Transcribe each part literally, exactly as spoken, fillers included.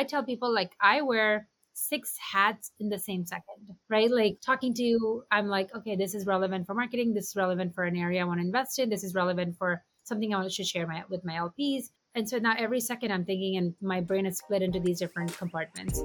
I tell people, like, I wear six hats in the same second, right? Like talking to you, I'm like, okay, this is relevant for marketing. This is relevant for an area I want to invest in. This is relevant for something I want to share my, with my L Ps. And so now every second I'm thinking, and my brain is split into these different compartments.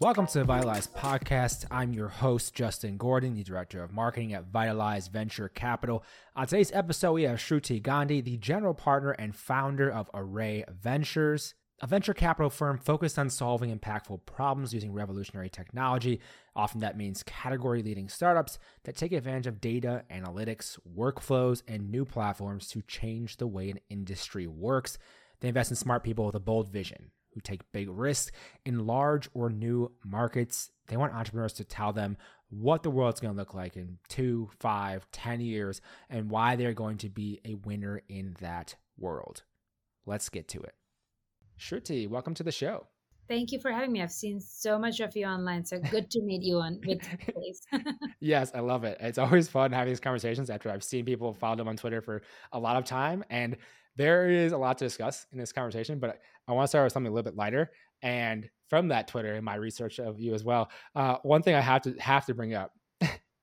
Welcome to the Vitalize Podcast. I'm your host, Justin Gordon, the Director of Marketing at Vitalize Venture Capital. On today's episode, we have Shruti Gandhi, the General Partner and Founder of Array Ventures, a venture capital firm focused on solving impactful problems using revolutionary technology. Often that means category-leading startups that take advantage of data, analytics, workflows, and new platforms to change the way an industry works. They invest in smart people with a bold vision, who take big risks in large or new markets. They want entrepreneurs to tell them what the world's going to look like in two, five, ten years, and why they're going to be a winner in that world. Let's get to it. Shruti, welcome to the show. Thank you for having me. I've seen so much of you online, so good to meet you on with this. Yes, I love it. It's always fun having these conversations after I've seen people, followed them on Twitter for a lot of time, and there is a lot to discuss in this conversation, but I want to start with something a little bit lighter. And from that Twitter and my research of you as well, uh, one thing I have to have to bring up,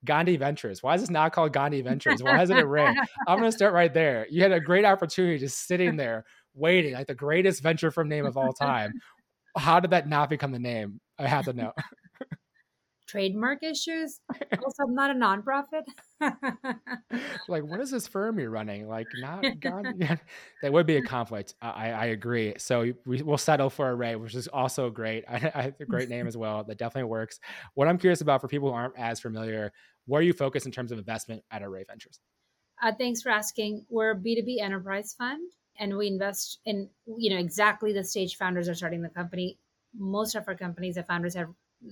Gandhi Ventures. Why is this not called Gandhi Ventures? Why is it Array? I'm going to start right there. You had a great opportunity just sitting there waiting, like the greatest venture firm name of all time. How did that not become the name? I have to know. Trademark issues. Also, I'm not a nonprofit. Like, what is this firm you're running? Like, not God, yeah. That would be a conflict. I, I agree. So we will settle for Array, which is also great. I, I a great name as well. That definitely works. What I'm curious about for people who aren't as familiar, where are you focused in terms of investment at Array Ventures? Uh, thanks for asking. We're a B two B enterprise fund, and we invest in, you know, exactly the stage founders are starting the company. Most of our companies, the founders have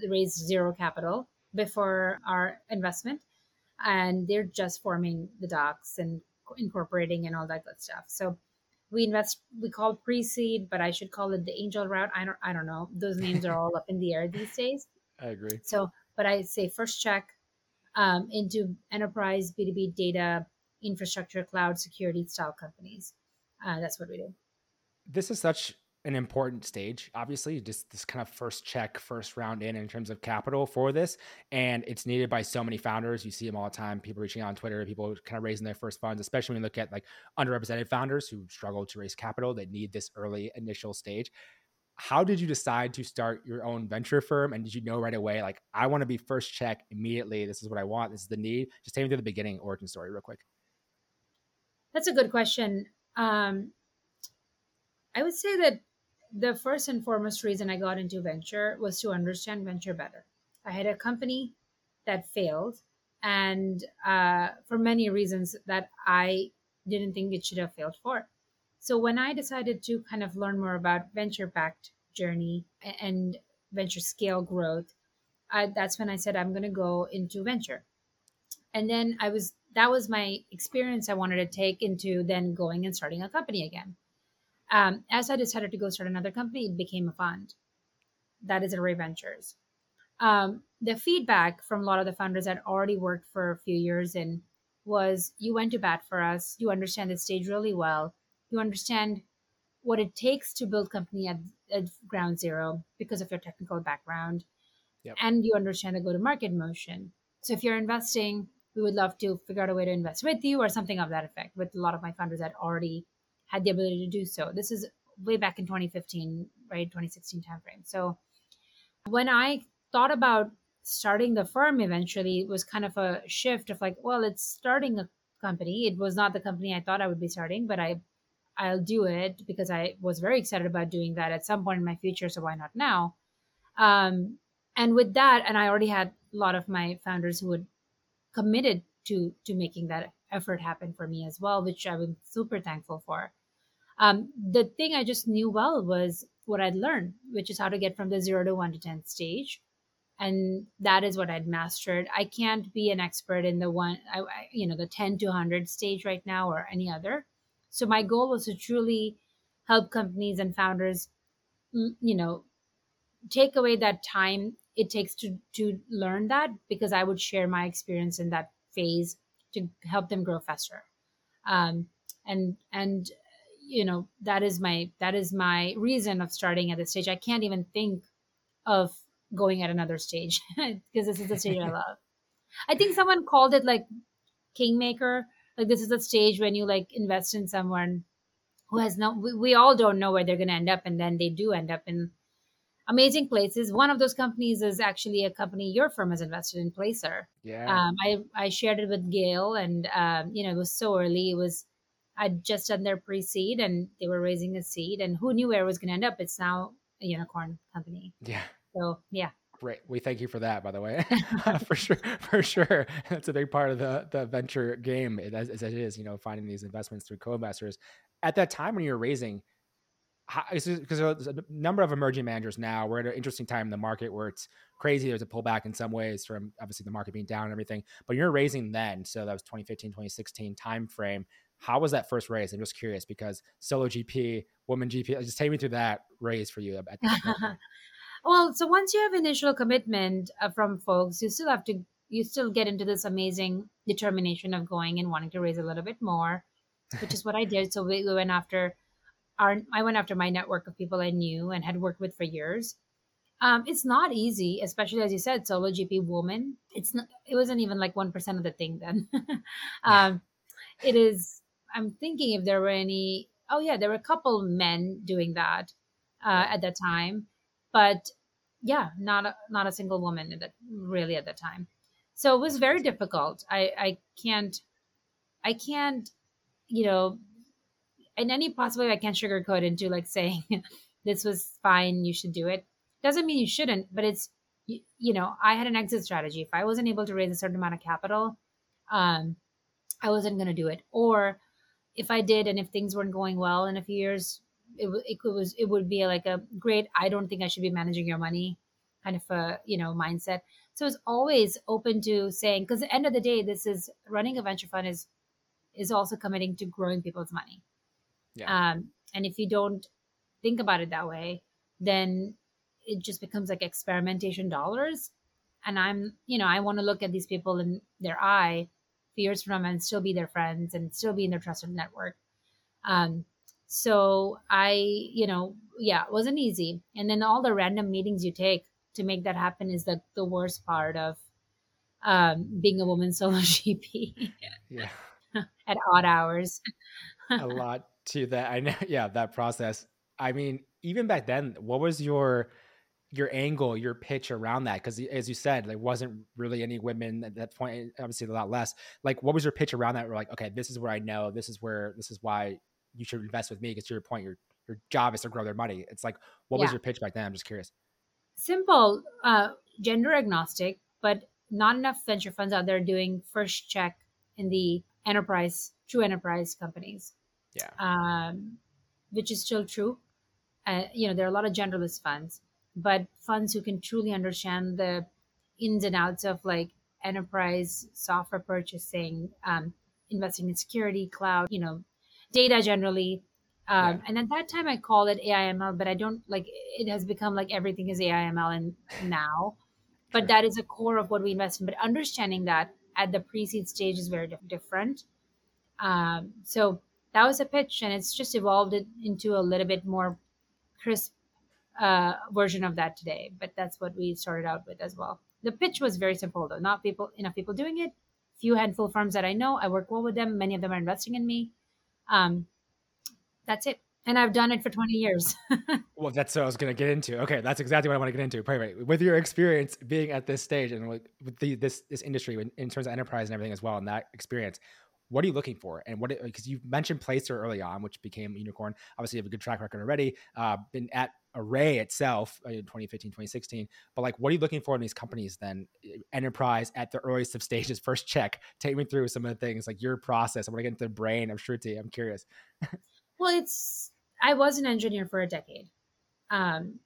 raised zero capital before our investment, and they're just forming the docs and incorporating and all that good stuff. So we invest, we call pre-seed, but I should call it the angel route. I don't, I don't know. Those names are all up in the air these days. I agree. So, but I say first check um, into enterprise, B two B data, infrastructure, cloud, security style companies. Uh, that's what we do. This is such an important stage, obviously, just this kind of first check, first round in, in terms of capital for this. And it's needed by so many founders. You see them all the time, people reaching out on Twitter, people kind of raising their first funds, especially when you look at like underrepresented founders who struggle to raise capital. They need this early initial stage. How did you decide to start your own venture firm? And did you know right away, like, I want to be first check immediately. This is what I want. This is the need. Just take me to the beginning origin story real quick. That's a good question. Um, I would say that the first and foremost reason I got into venture was to understand venture better. I had a company that failed, and uh, for many reasons that I didn't think it should have failed for. So when I decided to kind of learn more about venture-backed journey and venture scale growth, I, that's when I said, I'm going to go into venture. And then I was, that was my experience I wanted to take into then going and starting a company again. Um, as I decided to go start another company, it became a fund. That is Array Ventures. Um, the feedback from a lot of the founders that already worked for a few years in was, you went to bat for us. You understand the stage really well. You understand what it takes to build company at, at ground zero because of your technical background. Yep. And you understand the go-to-market motion. So if you're investing, we would love to figure out a way to invest with you or something of that effect with a lot of my founders that already had the ability to do so. This is way back in twenty fifteen, right? twenty sixteen timeframe. So when I thought about starting the firm eventually, it was kind of a shift of like, well, it's starting a company. It was not the company I thought I would be starting, but I, I'll do it because I was very excited about doing that at some point in my future. So why not now? Um, and with that, and I already had a lot of my founders who had committed to, to making that effort happen for me as well, which I was super thankful for. Um, the thing I just knew well was what I'd learned, which is how to get from the zero to one to ten stage. And that is what I'd mastered. I can't be an expert in the one, I, I, you know, the ten to one hundred stage right now or any other. So my goal was to truly help companies and founders, you know, take away that time it takes to, to learn that, because I would share my experience in that phase to help them grow faster. Um, and and you know, that is my that is my reason of starting at this stage. I can't even think of going at another stage because this is the stage I love. I think someone called it like kingmaker. Like, this is the stage when you like invest in someone who has no, we, we all don't know where they're going to end up. And then they do end up in amazing places. One of those companies is actually a company your firm has invested in, Placer. Yeah. Um, I, I shared it with Gail, and, um, you know, it was so early. It was, I'd just done their pre-seed and they were raising a seed, and who knew where it was going to end up? It's now a unicorn company. Yeah. So, yeah. Great. We thank you for that, by the way, for sure. For sure. That's a big part of the, the venture game, as, as it is, you know, finding these investments through co-investors. At that time when you were raising, because there's a number of emerging managers now, we're at an interesting time in the market where it's crazy. There's a pullback in some ways from obviously the market being down and everything, but you're raising then. So that was twenty fifteen, twenty sixteen timeframe. How was that first raise? I'm just curious, because solo G P, woman G P, just take me through that raise for you. At that Well, so once you have initial commitment uh, from folks, you still have to, you still get into this amazing determination of going and wanting to raise a little bit more, which is what I did. So we, we went after our, I went after my network of people I knew and had worked with for years. Um, it's not easy, especially as you said, solo G P woman. It's not, it wasn't even like one percent of the thing then. um, it is, I'm thinking if there were any, oh yeah, there were a couple men doing that uh, at that time. But yeah, not a, not a single woman at that, really at that time. So it was very difficult. I, I can't, I can't, you know, in any possible way, I can't sugarcoat into like saying this was fine, you should do it. Doesn't mean you shouldn't, but it's, you, you know, I had an exit strategy. If I wasn't able to raise a certain amount of capital, um, I wasn't going to do it. Or if I did, and if things weren't going well in a few years, It, it was it would be like a great, I don't think I should be managing your money kind of a, you know, mindset. So it's always open to saying, because at the end of the day, this is running a venture fund is is also committing to growing people's money. Yeah. Um, and if you don't think about it that way, then it just becomes like experimentation dollars. And I'm, you know, I want to look at these people in their eye years from and still be their friends and still be in their trusted network. Um, So I, you know, yeah, it wasn't easy. And then all the random meetings you take to make that happen is the, the worst part of um, being a woman solo G P. Yeah. At odd hours. A lot to that. I know. Yeah, that process. I mean, even back then, what was your your angle, your pitch around that? Because as you said, there wasn't really any women at that point. Obviously, a lot less. Like, what was your pitch around that? We're like, okay, this is where I know. This is where. This is why. You should invest with me, because to your point, your your job is to grow their money. It's like, what yeah. was your pitch back then? I'm just curious. Simple, uh, gender agnostic, but not enough venture funds out there doing first check in the enterprise, true enterprise companies. Yeah. Um, which is still true. Uh, you know, there are a lot of genderless funds, but funds who can truly understand the ins and outs of like enterprise software purchasing, um, investing in security, cloud, you know, data generally. Um, yeah. And at that time I called it A I M L, but I don't like, it has become like everything is A I M L and now, but sure. That is a core of what we invest in. But understanding that at the pre-seed stage is very diff- different. Um, so that was a pitch, and it's just evolved it into a little bit more crisp uh, version of that today. But that's what we started out with as well. The pitch was very simple though. Not people, enough people doing it. Few handful of firms that I know, I work well with them. Many of them are investing in me. Um, that's it. And I've done it for twenty years. Well, that's what I was going to get into. Okay. That's exactly what I want to get into. Perfect. With your experience being at this stage and with the, this, this industry in, in terms of enterprise and everything as well, and that experience, what are you looking for? And what, because you mentioned Placer early on, which became Unicorn, obviously you have a good track record already, uh, been at Array itself in twenty fifteen, twenty sixteen, but like, what are you looking for in these companies then? Enterprise at the earliest of stages, first check, take me through some of the things like your process. I want to get into the brain of Shruti. I'm curious. Well, it's, I was an engineer for a decade. Um,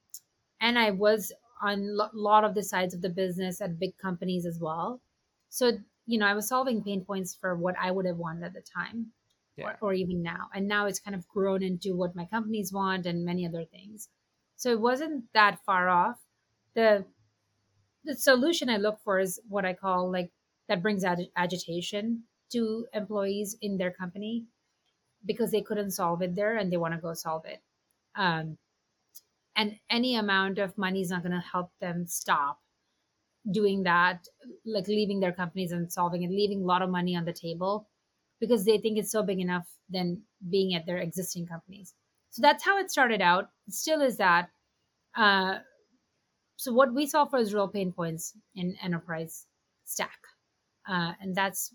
and I was on a lo- lot of the sides of the business at big companies as well. So, you know, I was solving pain points for what I would have wanted at the time, yeah. or, or even now. And now it's kind of grown into what my companies want and many other things. So it wasn't that far off. The the solution I look for is what I call like that brings ag- agitation to employees in their company. because they couldn't solve it there and they want to go solve it. Um, and any amount of money is not going to help them stop doing that, like leaving their companies and solving and leaving a lot of money on the table because they think it's so big enough than being at their existing companies. So that's how it started out. It still is that. Uh, so what we solve for is real pain points in enterprise stack. Uh, and that's,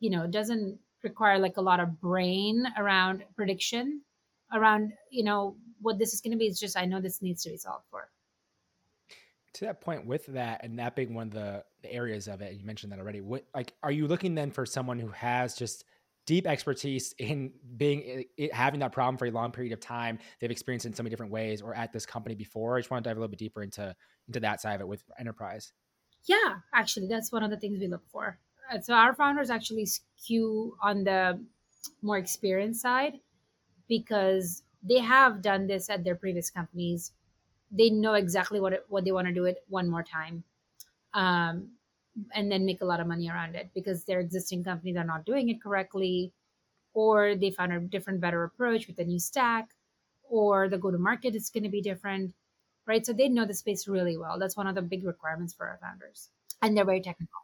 you know, it doesn't require like a lot of brain around prediction, around, you know, what this is going to be. It's just, I know this needs to be solved for. To that point with that, and that being one of the, the areas of it, you mentioned that already. What, like, are you looking then for someone who has just deep expertise in being, it, having that problem for a long period of time? They've experienced it in so many different ways or at this company before. I just want to dive a little bit deeper into, into that side of it with enterprise. Yeah, actually, that's one of the things we look for. So our founders actually skew on the more experienced side because they have done this at their previous companies. They know exactly what it, what they want to do it one more time, um, and then make a lot of money around it because their existing companies are not doing it correctly, or they found a different, better approach with a new stack, or the go-to-market is going to be different, right? So they know the space really well. That's one of the big requirements for our founders, and they're very technical.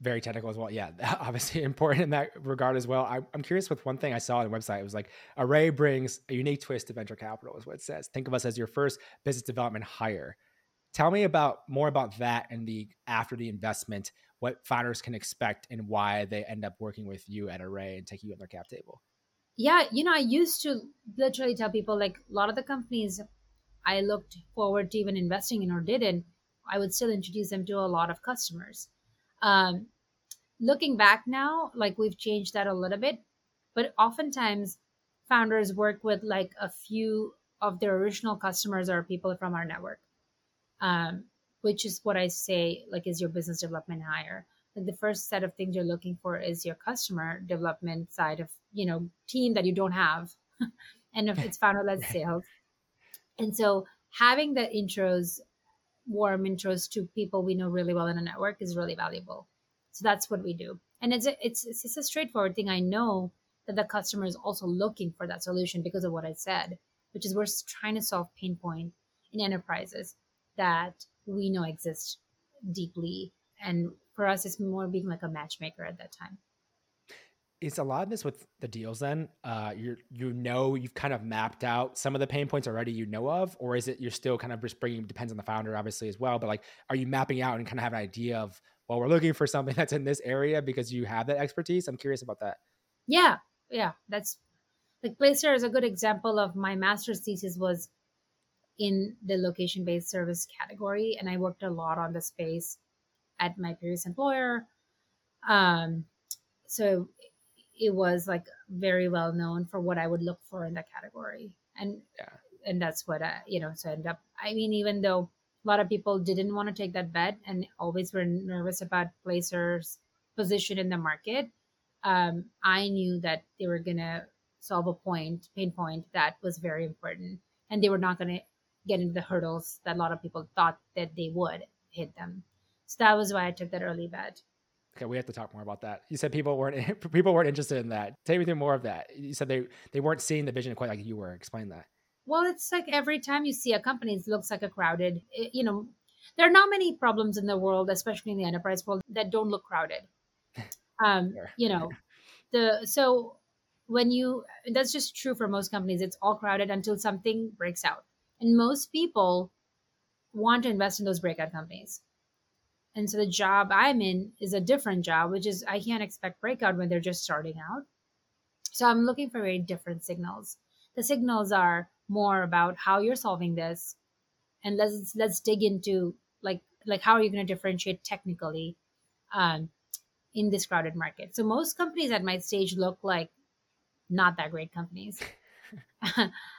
Very technical as well. Yeah, obviously important in that regard as well. I, I'm curious with one thing I saw on the website. It was like, Array brings a unique twist to venture capital is what it says. Think of us as your first business development hire. Tell me about more about that and the after the investment, what founders can expect and why they end up working with you at Array and taking you on their cap table. Yeah, you know, I used to literally tell people, like, a lot of the companies I looked forward to even investing in or didn't, I would still introduce them to a lot of customers. Um, looking back now, like, we've changed that a little bit, but oftentimes founders work with like a few of their original customers or people from our network, um, which is what I say, like, is your business development hire. Like, the first set of things you're looking for is your customer development side of, you know, team that you don't have. And if it's founder-led sales. And so having the intros, warm intros to people we know really well in a network is really valuable. So that's what we do. And it's a, it's, it's a straightforward thing. I know that the customer is also looking for that solution because of what I said, which is we're trying to solve pain point in enterprises that we know exist deeply. And for us, it's more being like a matchmaker at that time. It's a lot of this with the deals then, uh, you you know, you've kind of mapped out some of the pain points already you know of, or is it you're still kind of just bringing, depends on the founder obviously as well, but like, are you mapping out and kind of have an idea of, well, we're looking for something that's in this area because you have that expertise? I'm curious about that. Yeah. Yeah. That's like, Placer is a good example of my master's thesis was in the location-based service category. And I worked a lot on the space at my previous employer. Um, so it was like very well known for what I would look for in that category. And, yeah. and that's what I, you know, so I ended up, I mean, even though a lot of people didn't want to take that bet and always were nervous about Placer's position in the market, um, I knew that they were going to solve a point, pain point that was very important. And they were not going to get into the hurdles that a lot of people thought that they would hit them. So that was why I took that early bet. Okay, we have to talk more about that. You said people weren't people weren't interested in that. Tell me more of that. You said they, they weren't seeing the vision quite like you were. Explain that. Well, it's like every time you see a company, it looks like a crowded, it, you know, there are not many problems in the world, especially in the enterprise world, that don't look crowded. Um, sure. You know, yeah. the so when you, that's just true for most companies. It's all crowded until something breaks out. And most people want to invest in those breakout companies. And so the job I'm in is a different job, which is I can't expect breakout when they're just starting out. So I'm looking for very different signals. The signals are more about how you're solving this. And let's let's dig into like, like how are you going to differentiate technically um, in this crowded market? So most companies at my stage look like not that great companies.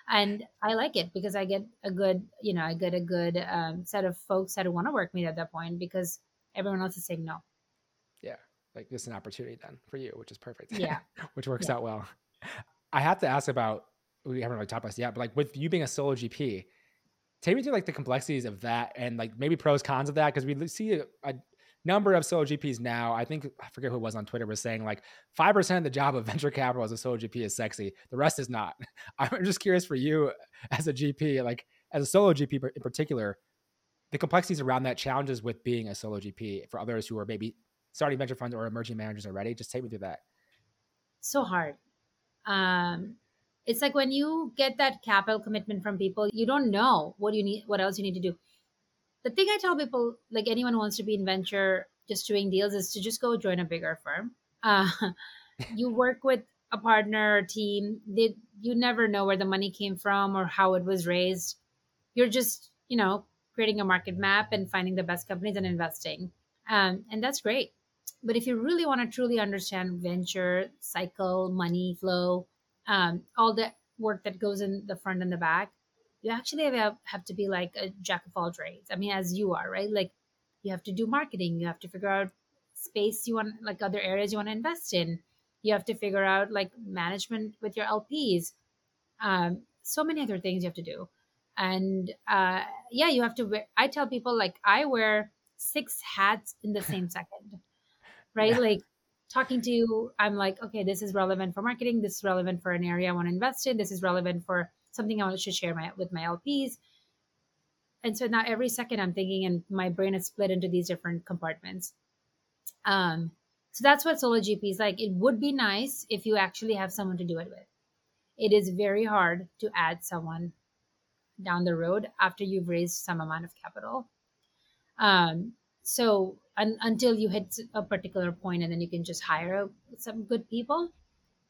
And I like it because I get a good, you know, I get a good um, set of folks that want to work with me at that point because everyone else is saying no. Yeah. Like, this is an opportunity then for you, which is perfect. Yeah. Which works yeah. out well. I have to ask about, we haven't really talked about this yet, but like with you being a solo G P, take me through like the complexities of that and like maybe pros, cons of that. Cause we see a, a number of solo G Ps now, I think, I forget who it was on Twitter, was saying like five percent of the job of venture capital as a solo G P is sexy. The rest is not. I'm just curious for you as a G P, like as a solo G P in particular, the complexities around that, challenges with being a solo G P for others who are maybe starting venture funds or emerging managers already. Just take me through that. So hard. Um, it's like when you get that capital commitment from people, you don't know what you need, what else you need to do. The thing I tell people, like anyone who wants to be in venture, just doing deals, is to just go join a bigger firm. Uh, you work with a partner or team. They, you never know where the money came from or how it was raised. You're just, you know, creating a market map and finding the best companies and investing. Um, and that's great. But if you really want to truly understand venture, cycle, money, flow, um, all the work that goes in the front and the back, you actually have, have to be like a jack of all trades. I mean, as you are, right? Like you have to do marketing. You have to figure out space you want, like other areas you want to invest in. You have to figure out like management with your L Ps. Um, so many other things you have to do. And uh, yeah, you have to wear, I tell people like I wear six hats in the same second, right? Yeah. Like talking to you, I'm like, okay, this is relevant for marketing. This is relevant for an area I want to invest in. This is relevant for something I should share my, with my L Ps. And so now every second I'm thinking and my brain is split into these different compartments. Um, so that's what solo G P is like. It would be nice if you actually have someone to do it with. It is very hard to add someone down the road after you've raised some amount of capital. Um, so un- until you hit a particular point and then you can just hire some good people.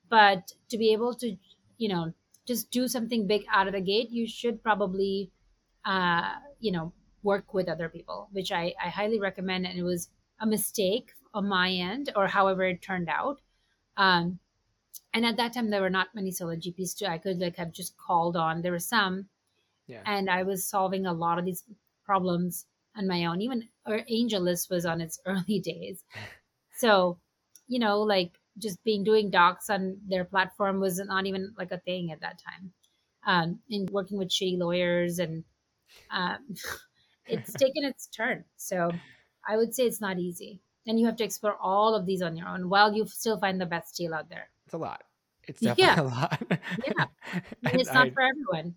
But to be able to, you know, just do something big out of the gate, you should probably, uh, you know, work with other people, which I, I highly recommend. And it was a mistake on my end, or however it turned out. Um, and at that time, there were not many solo G Ps too. I could like have just called on. There were some, yeah. And I was solving a lot of these problems on my own. Even our Angel List was on its early days. So, you know, like, just being doing docs on their platform was not even like a thing at that time. Um, and working with shitty lawyers and um, it's taken its turn. So I would say it's not easy. And you have to explore all of these on your own while you still find the best deal out there. It's a lot. It's definitely yeah. a lot. yeah. And it's not I, for everyone.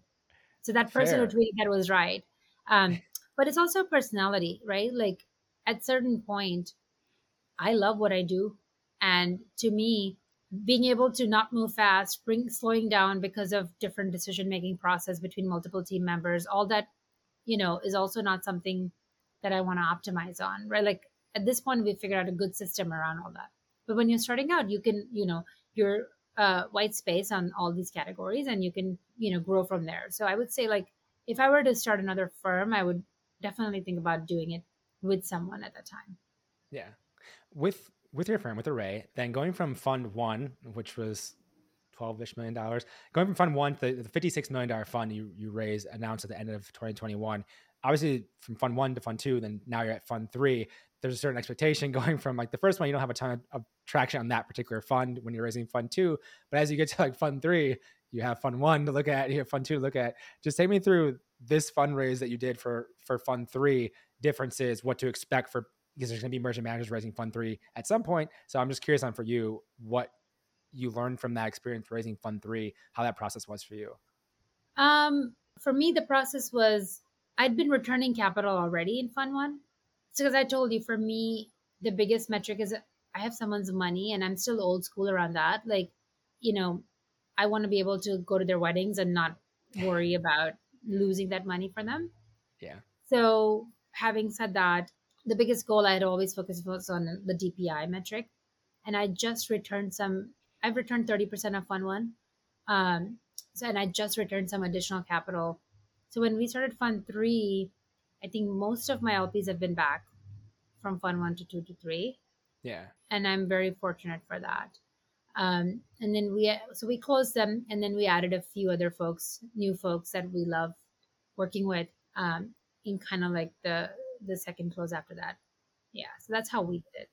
So that person fair. who tweeted that was right. Um, but it's also personality, right? Like at certain point, I love what I do. And to me, being able to not move fast, bring slowing down because of different decision-making process between multiple team members, all that, you know, is also not something that I want to optimize on, right? Like at this point, we figured out a good system around all that. But when you're starting out, you can, you know, you're uh, white space on all these categories and you can, you know, grow from there. So I would say like, if I were to start another firm, I would definitely think about doing it with someone at that time. Yeah. With... with your firm, with Array, then going from fund one, which was twelve-ish million dollars, going from fund one to the fifty-six million dollars fund you, you raised, announced at the end of twenty twenty-one, obviously from fund one to fund two, then now you're at fund three, there's a certain expectation going from like the first one, you don't have a ton of traction on that particular fund when you're raising fund two, but as you get to like fund three, you have fund one to look at, you have fund two to look at. Just take me through this fundraise that you did for, for fund three, differences, what to expect for, because there's going to be emerging managers raising fund three at some point. So I'm just curious on for you, what you learned from that experience raising fund three, how that process was for you. Um, for me, the process was, I'd been returning capital already in fund one. So because I told you, for me, the biggest metric is I have someone's money and I'm still old school around that. Like, you know, I want to be able to go to their weddings and not worry about losing that money for them. Yeah. So having said that, the biggest goal I had always focused was on the D P I metric. And I just returned some, I've returned thirty percent of fund one. Um, so, and I just returned some additional capital. So when we started fund three, I think most of my L Ps have been back from fund one to two to three. Yeah. And I'm very fortunate for that. Um, and then we, so we closed them and then we added a few other folks, new folks that we love working with, um, in kind of like the, the second close after that. Yeah. So that's how we did it.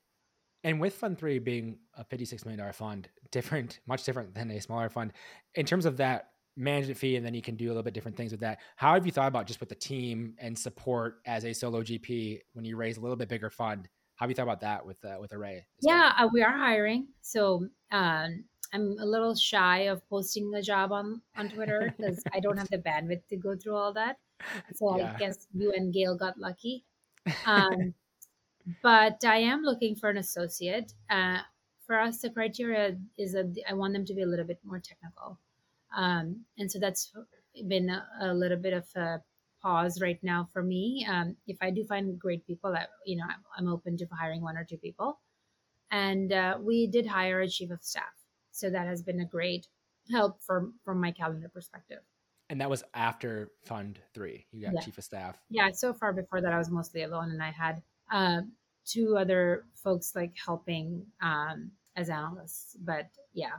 And with fund three being a fifty-six million dollars fund, different, much different than a smaller fund in terms of that management fee. And then you can do a little bit different things with that. How have you thought about just with the team and support as a solo G P when you raise a little bit bigger fund how have you thought about that with uh, with Array? Yeah, uh, we are hiring. So um, I'm a little shy of posting a job on, on Twitter because I don't have the bandwidth to go through all that. So yeah. I guess you and Gail got lucky. Um, but I am looking for an associate. Uh, for us, the criteria is that I want them to be a little bit more technical. Um, and so that's been a, a little bit of a pause right now for me. Um, if I do find great people, I, you know, I'm, I'm open to hiring one or two people. And uh, we did hire a chief of staff. So that has been a great help from, from my calendar perspective. And that was after Fund Three. You got yeah. chief of staff. Yeah. So far before that, I was mostly alone, and I had uh, two other folks like helping um, as analysts. But yeah.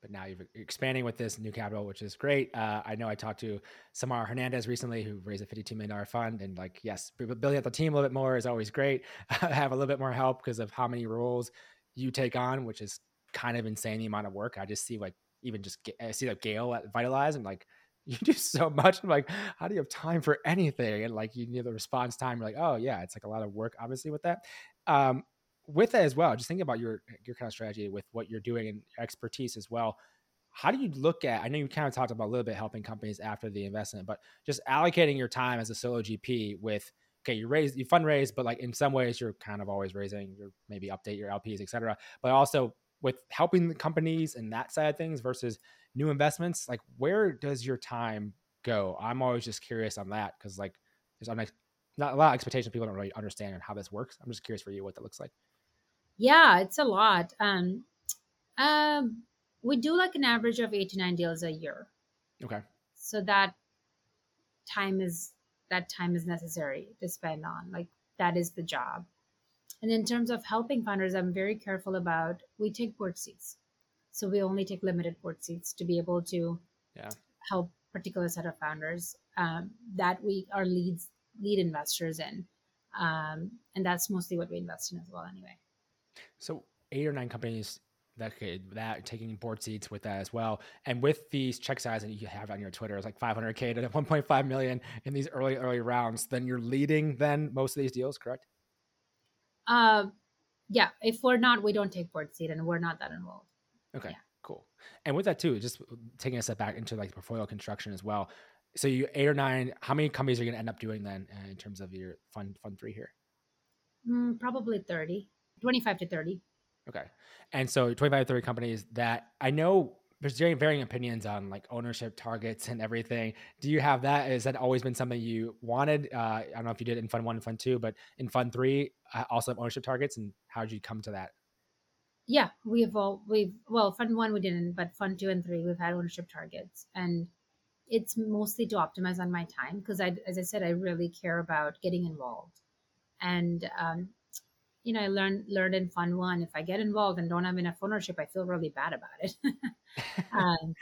But now you're expanding with this new capital, which is great. Uh, I know I talked to Samar Hernandez recently, who raised a fifty-two million dollars fund, and like, yes, building up the team a little bit more is always great. Have a little bit more help because of how many roles you take on, which is kind of insane the amount of work. I just see like, even just, I see like Gail at Vitalize, and like, you do so much. I'm like, how do you have time for anything? And like, you need the response time. You're like, oh yeah, it's like a lot of work, obviously, with that. Um, with that as well, just think about your, your kind of strategy with what you're doing and expertise as well. How do you look at, I know you kind of talked about a little bit helping companies after the investment, but just allocating your time as a solo G P with, okay, you raise, you fundraise, but like in some ways you're kind of always raising, you're maybe update your L Ps, et cetera, but also with helping the companies and that side of things versus new investments, like where does your time go? I'm always just curious on that because like there's I'm like, not a lot of expectations people don't really understand how this works. I'm just curious for you what that looks like. Yeah, it's a lot. Um, um, we do like an average of eight to nine deals a year. Okay. So that time is that time is necessary to spend on like that is the job. And in terms of helping founders, I'm very careful about, we take board seats. So we only take limited board seats to be able to yeah. help particular set of founders um, that we are leads, lead investors in. Um, and that's mostly what we invest in as well anyway. So eight or nine companies that could, that taking board seats with that as well. And with these check sizes that you have on your Twitter, it's like five hundred K to one point five million in these early, early rounds, then you're leading then most of these deals, correct? Uh, yeah, if we're not, we don't take board seat and we're not that involved. Okay, yeah. Cool. And with that too, just taking a step back into like portfolio construction as well. So you eight or nine, how many companies are you going to end up doing then uh, in terms of your fund, fund three here? Mm, probably thirty, twenty-five to thirty. Okay. And so twenty-five to thirty companies that I know there's very varying opinions on like ownership targets and everything. Do you have that? Has that always been something you wanted? Uh, I don't know if you did in fund one and fund two, but in fund three, I also have ownership targets. And how did you come to that? Yeah, we've all, we've, well, fund one, we didn't, but fund two and three, we've had ownership targets. And it's mostly to optimize on my time. Cause I, as I said, I really care about getting involved. And, um, you know, I learned, learned in fund one, if I get involved and don't have enough ownership, I feel really bad about it. um,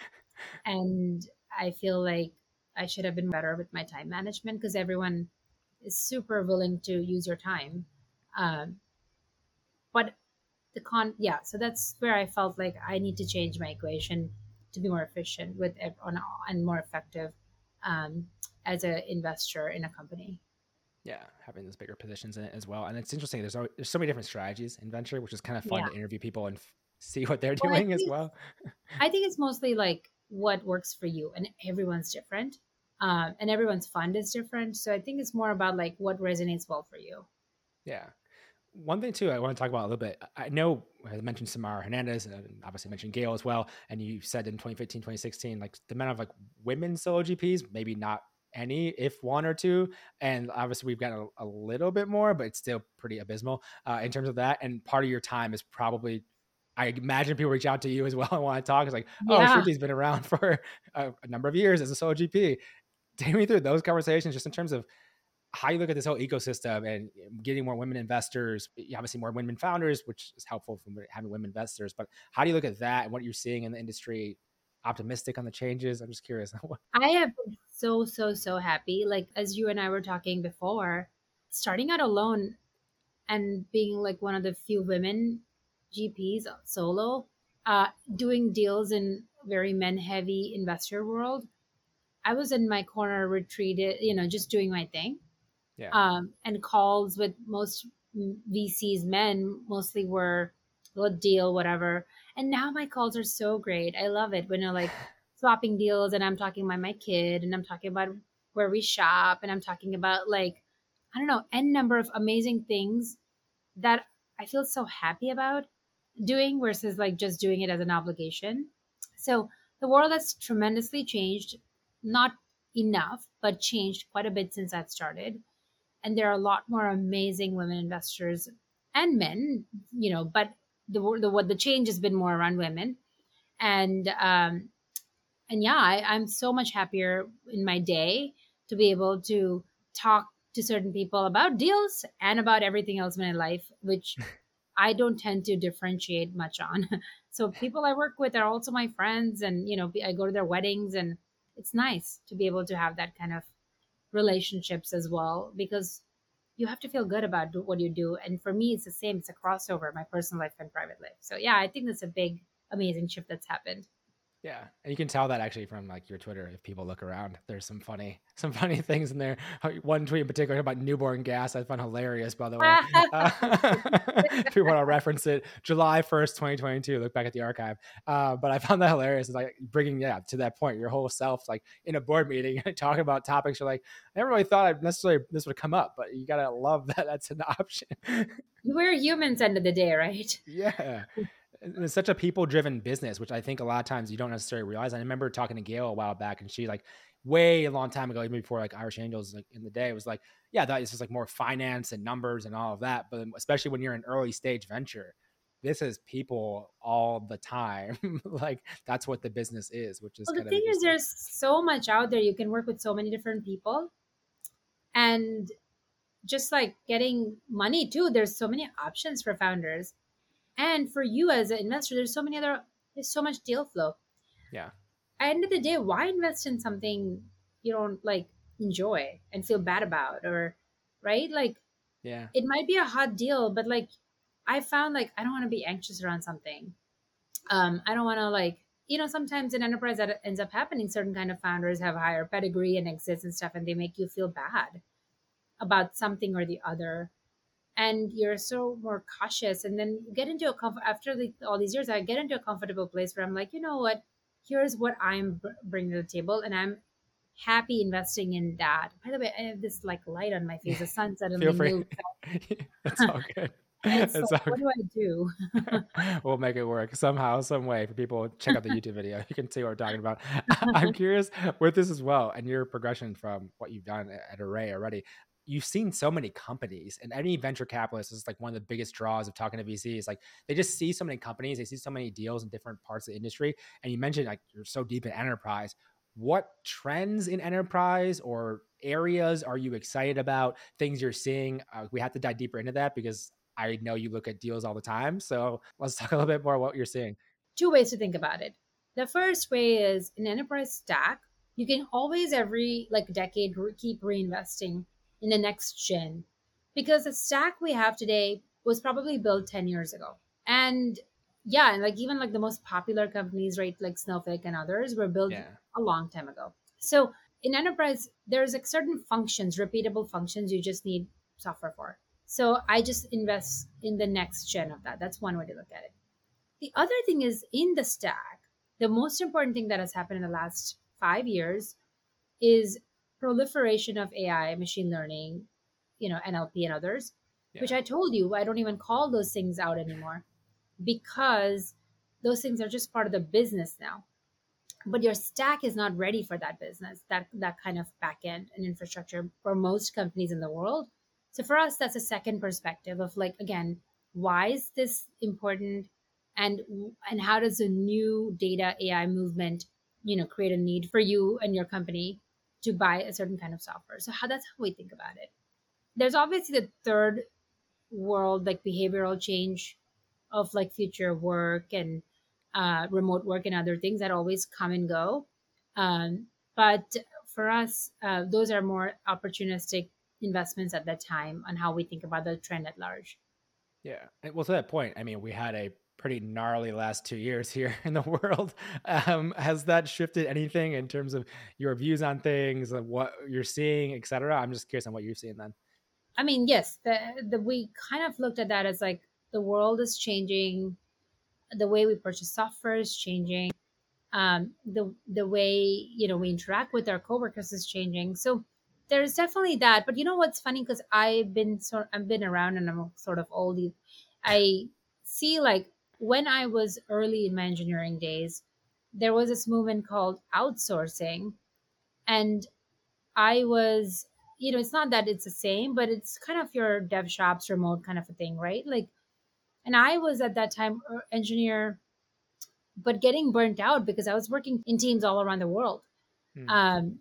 and I feel like I should have been better with my time management because everyone is super willing to use your time. Um, but the con, yeah, so that's where I felt like I need to change my equation to be more efficient with on and more effective um, as an investor in a company. Yeah, having those bigger positions in it as well. And it's interesting. There's always, there's so many different strategies in venture, which is kind of fun yeah. to interview people and f- see what they're well, doing as well. I think it's mostly like what works for you, and everyone's different, um, and everyone's fund is different. So I think it's more about like what resonates well for you. Yeah. One thing too, I want to talk about a little bit. I know I mentioned Samara Hernandez and obviously mentioned Gail as well. And you said in twenty fifteen, twenty sixteen, like the amount of like women solo G Ps, maybe not any, if one or two, and obviously we've got a, a little bit more, but it's still pretty abysmal uh, in terms of that. And part of your time is probably, I imagine people reach out to you as well and want to talk. It's like, yeah. oh, Shruti's been around for a, a number of years as a solo G P. Take me through those conversations, just in terms of how you look at this whole ecosystem and getting more women investors, obviously more women founders, which is helpful from having women investors. But how do you look at that and what you're seeing in the industry? Optimistic on the changes? I'm just curious. I have been so, so, so happy. Like, as you and I were talking before, starting out alone and being like one of the few women G Ps solo, uh, doing deals in very men heavy investor world. I was in my corner retreated, you know, just doing my thing. Yeah. Um, and calls with most V Cs, men mostly were, what deal, whatever. And now my calls are so great. I love it when you're like swapping deals and I'm talking about my kid and I'm talking about where we shop and I'm talking about like, I don't know, n number of amazing things that I feel so happy about doing versus like just doing it as an obligation. So the world has tremendously changed, not enough, but changed quite a bit since I've started. And there are a lot more amazing women investors and men, you know, but the the what the change has been more around women. And um, and yeah, I, I'm so much happier in my day to be able to talk to certain people about deals and about everything else in my life, which I don't tend to differentiate much on. So people I work with are also my friends, and you know, I go to their weddings, and it's nice to be able to have that kind of relationships as well, because you have to feel good about what you do. And for me, it's the same. It's a crossover, my personal life and private life. So yeah, I think that's a big, amazing shift that's happened. Yeah. And you can tell that actually from like your Twitter. If people look around, there's some funny, some funny things in there. One tweet in particular about newborn gas I found hilarious, by the way. uh, if you want to reference it, July first, twenty twenty-two, look back at the archive. Uh, but I found that hilarious. It's like bringing, yeah, to that point, your whole self, like in a board meeting, talking about topics. You're like, I never really thought I'd necessarily, this would come up, but you got to love that that's an option. We're humans end of the day, right? Yeah. It's such a people-driven business, which I think a lot of times you don't necessarily realize. I remember talking to Gail a while back, and she like way a long time ago, even before like Irish Angels, like in the day, was like, yeah, that is just like more finance and numbers and all of that. But especially when you're in early stage venture, this is people all the time. Like that's what the business is, which is well, the thing is there's so much out there. You can work with so many different people, and just like getting money too. There's so many options for founders. And for you as an investor, there's so many other, there's so much deal flow. Yeah. At the end of the day, why invest in something you don't like enjoy and feel bad about, or, right? Like, yeah, it might be a hot deal, but like, I found like, I don't want to be anxious around something. Um, I don't want to like, you know, sometimes in enterprise that ends up happening, certain kind of founders have higher pedigree and exits and stuff, and they make you feel bad about something or the other. And you're so more cautious. And then you get into a comfort after the, all these years, I get into a comfortable place where I'm like, you know what, here's what I'm b- bringing to the table. And I'm happy investing in that. By the way, I have this like light on my face, the sun suddenly moved. That's all good. It's it's like, all good. What do I do? We'll make it work somehow, some way. For people, check out the YouTube video. You can see what we're talking about. I'm curious with this as well, and your progression from what you've done at Array already. You've seen so many companies, and any venture capitalist is like one of the biggest draws of talking to V Cs. Like they just see so many companies, they see so many deals in different parts of the industry. And you mentioned like you're so deep in enterprise. What trends in enterprise or areas are you excited about? Things you're seeing? Uh, we have to dive deeper into that because I know you look at deals all the time. So let's talk a little bit more about what you're seeing. Two ways to think about it. The first way is an enterprise stack. You can always every like decade keep reinvesting in the next gen, because the stack we have today was probably built ten years ago. And yeah, and like even like the most popular companies, right, like Snowflake and others were built yeah. a long time ago. So in enterprise, there's like certain functions, repeatable functions, you just need software for. So I just invest in the next gen of that. That's one way to look at it. The other thing is in the stack, the most important thing that has happened in the last five years is proliferation of A I, machine learning, you know, N L P and others, yeah. which I told you, I don't even call those things out anymore because those things are just part of the business now. But your stack is not ready for that business, that that kind of backend and infrastructure for most companies in the world. So for us, that's a second perspective of like, again, why is this important? And and how does the new data A I movement, you know, create a need for you and your company to buy a certain kind of software? So how that's how we think about it. There's obviously the third world, like behavioral change of like future work and uh, remote work and other things that always come and go. Um, but for us, uh, those are more opportunistic investments at that time on how we think about the trend at large. Yeah. Well, to that point, I mean, we had a pretty gnarly last two years here in the world. Um, has that shifted anything in terms of your views on things, what you're seeing, et cetera? I'm just curious on what you're seeing then. I mean, yes, the, the we kind of looked at that as like the world is changing, the way we purchase software is changing, um, the the way you know we interact with our coworkers is changing. So there is definitely that. But you know what's funny? Because I've been sort I've been around and I'm sort of old. I see like when I was early in my engineering days, there was this movement called outsourcing, and I was. You know, it's not that it's the same, but it's kind of your dev shops remote kind of a thing, right? Like, and I was at that time engineer, but getting burnt out because I was working in teams all around the world. Mm. Um,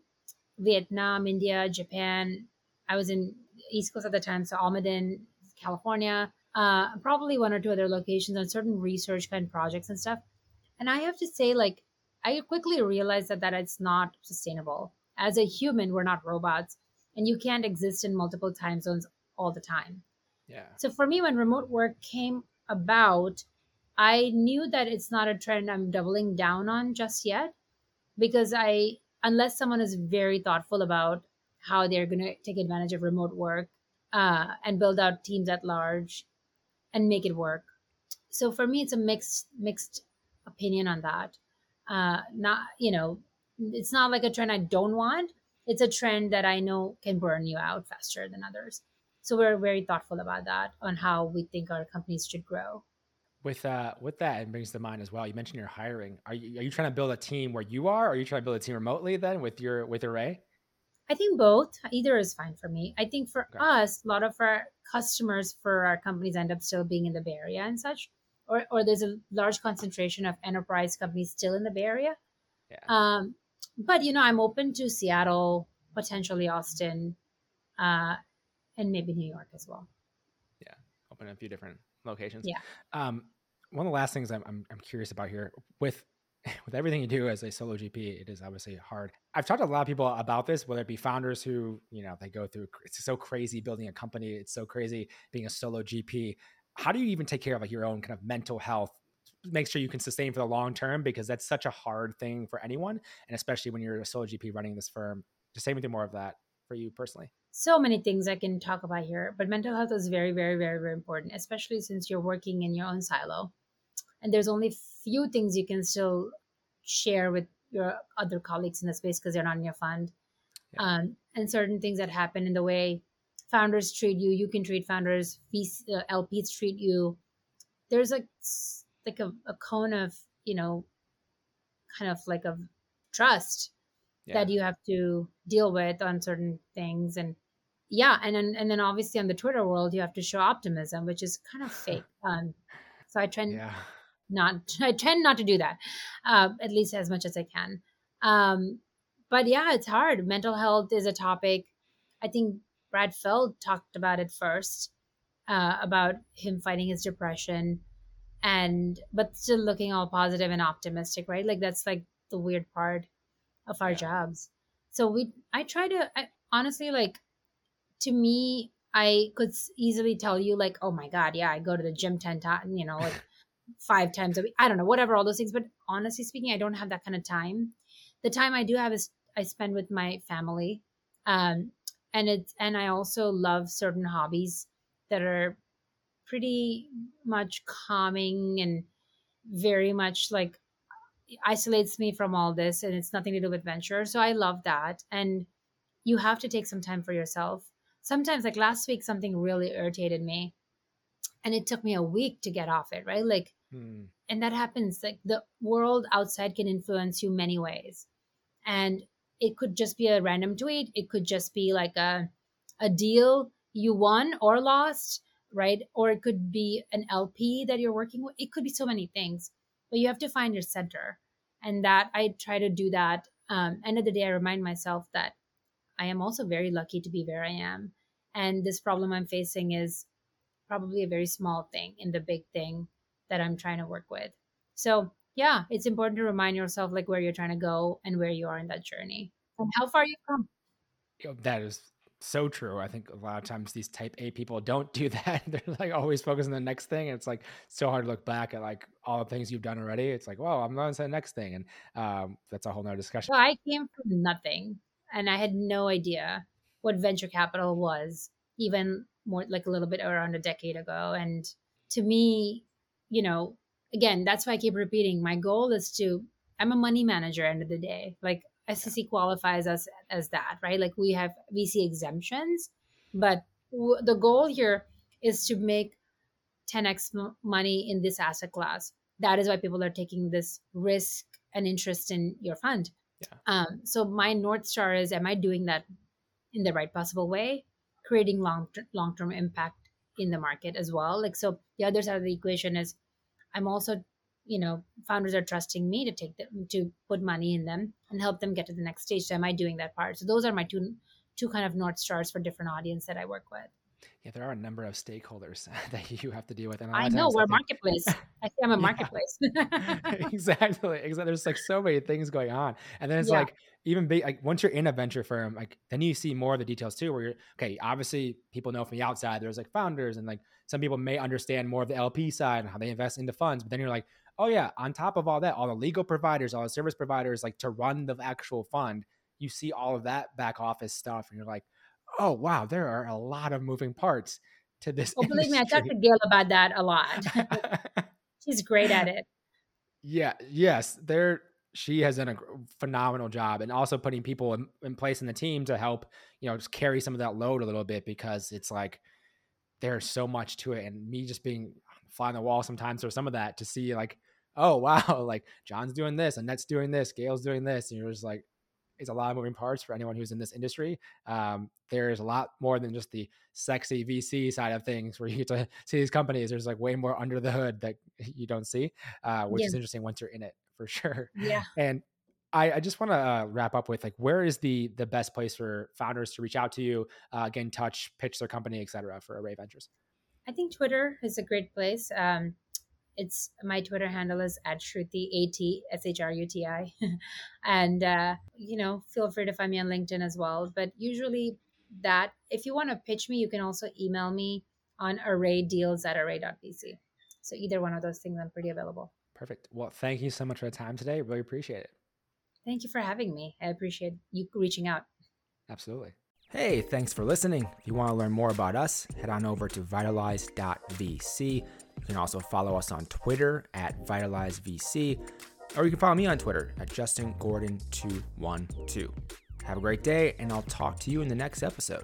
Vietnam, India, Japan. I was in East Coast at the time. So Almaden, California, uh, probably one or two other locations on certain research kind of projects and stuff. And I have to say, like, I quickly realized that, that it's not sustainable. As a human, we're not robots. And you can't exist in multiple time zones all the time. Yeah. So for me, when remote work came about, I knew that it's not a trend I'm doubling down on just yet, because I, unless someone is very thoughtful about how they're going to take advantage of remote work uh, and build out teams at large and make it work. So for me, it's a mixed mixed opinion on that. Uh, not, you know, it's not like a trend I don't want. It's a trend that I know can burn you out faster than others. So we're very thoughtful about that on how we think our companies should grow. With uh, with that, it brings to mind as well, you mentioned your hiring. Are you, are you trying to build a team where you are? Or are you trying to build a team remotely then with your with Array? I think both. Either is fine for me. I think for okay. us, a lot of our customers for our companies end up still being in the Bay Area and such. Or, or there's a large concentration of enterprise companies still in the Bay Area. Yeah. Um, But, you know, I'm open to Seattle, potentially Austin, uh, and maybe New York as well. Yeah. Open a few different locations. Yeah. Um, one of the last things I'm, I'm I'm curious about here with, with everything you do as a solo G P, it is obviously hard. I've talked to a lot of people about this, whether it be founders who, you know, they go through, it's so crazy building a company. It's so crazy being a solo G P. How do you even take care of like your own kind of mental health? Make sure you can sustain for the long term, because that's such a hard thing for anyone. And especially when you're a solo G P running this firm, just say anything more of that for you personally. So many things I can talk about here, but mental health is very, very, very, very important, especially since you're working in your own silo. And there's only few things you can still share with your other colleagues in the space because they're not in your fund. Yeah. Um, and certain things that happen in the way founders treat you, you can treat founders, L Ps treat you. There's like... like a, a cone of, you know, kind of like a trust yeah. that you have to deal with on certain things. And yeah. And then, and then obviously on the Twitter world, you have to show optimism, which is kind of fake. Um, so I tend yeah. not, I tend not to do that, uh, at least as much as I can. Um, but yeah, it's hard. Mental health is a topic. I think Brad Feld talked about it first, uh, about him fighting his depression. And, but still looking all positive and optimistic, right? Like that's like the weird part of our yeah. jobs. So we, I try to, I, honestly, like to me, I could easily tell you like, oh my God, yeah, I go to the gym ten times, you know, like five times a week, I don't know, whatever, all those things. But honestly speaking, I don't have that kind of time. The time I do have is I spend with my family. Um, and it's, and I also love certain hobbies that are pretty much calming and very much like isolates me from all this, and it's nothing to do with venture. So I love that. And you have to take some time for yourself. Sometimes like last week, something really irritated me and it took me a week to get off it. Right. Like, hmm. and that happens. Like the world outside can influence you many ways, and it could just be a random tweet. It could just be like a, a deal you won or lost. Right? Or it could be an L P that you're working with. It could be so many things, but you have to find your center. And that I try to do that. Um, end of the day, I remind myself that I am also very lucky to be where I am. And this problem I'm facing is probably a very small thing in the big thing that I'm trying to work with. So yeah, it's important to remind yourself like where you're trying to go and where you are in that journey and how far you've come. That is so true. I think a lot of times these type A people don't do that. They're like always focused on the next thing. And it's like so hard to look back at like all the things you've done already. It's like, well, I'm on to the next thing. And um, that's a whole nother discussion. Well, I came from nothing and I had no idea what venture capital was. even more like a little bit around a decade ago. And to me, you know, again, that's why I keep repeating, my goal is to, I'm a money manager end of the day. Like S E C qualifies us as that, right? Like we have V C exemptions, but w- the goal here is to make ten x m- money in this asset class. That is why people are taking this risk and interest in your fund. Yeah. Um, so my North Star is, am I doing that in the right possible way? Creating long ter- long-term impact in the market as well. Like, so the other side of the equation is I'm also, you know, founders are trusting me to take them, to put money in them and help them get to the next stage. So am I doing that part? So those are my two, two kind of North Stars for different audience that I work with. Yeah, there are a number of stakeholders that you have to deal with. And I know, we're a marketplace. I think I'm a marketplace. Exactly. Exactly. There's like so many things going on. And then it's yeah. like, even big, like once you're in a venture firm, like then you see more of the details too, where you're, okay, obviously people know from the outside, there's like founders and like some people may understand more of the L P side and how they invest into funds. But then you're like, oh yeah, on top of all that, all the legal providers, all the service providers, like to run the actual fund, you see all of that back office stuff. And you're like, oh, wow, there are a lot of moving parts to this. Oh, believe industry. me, I talked to Gail about that a lot. She's great at it. Yeah, yes. There, she has done a phenomenal job, and also putting people in, in place in the team to help, you know, just carry some of that load a little bit, because it's like there's so much to it. And me just being fly on the wall sometimes, or some of that, to see like, oh, wow, like John's doing this, Annette's doing this, Gail's doing this. And you're just like, it's a lot of moving parts for anyone who's in this industry. Um, there's a lot more than just the sexy V C side of things where you get to see these companies. There's like way more under the hood that you don't see, uh, which yeah. is interesting once you're in it for sure. Yeah. And I, I just want to uh, wrap up with like, where is the the best place for founders to reach out to you, uh, get in touch, pitch their company, et cetera, for Array Ventures? I think Twitter is a great place. Um, it's my Twitter handle is at Shruti, A T, S H R U T I. And, uh, you know, feel free to find me on LinkedIn as well. But usually that, if you want to pitch me, you can also email me on arraydeals at array dot b c. So either one of those things, I'm pretty available. Perfect. Well, thank you so much for the time today. Really appreciate it. Thank you for having me. I appreciate you reaching out. Absolutely. Hey, thanks for listening. If you want to learn more about us, head on over to vitalize dot v c. You can also follow us on Twitter at vitalize v c, or you can follow me on Twitter at Justin Gordon two one two. Have a great day, and I'll talk to you in the next episode.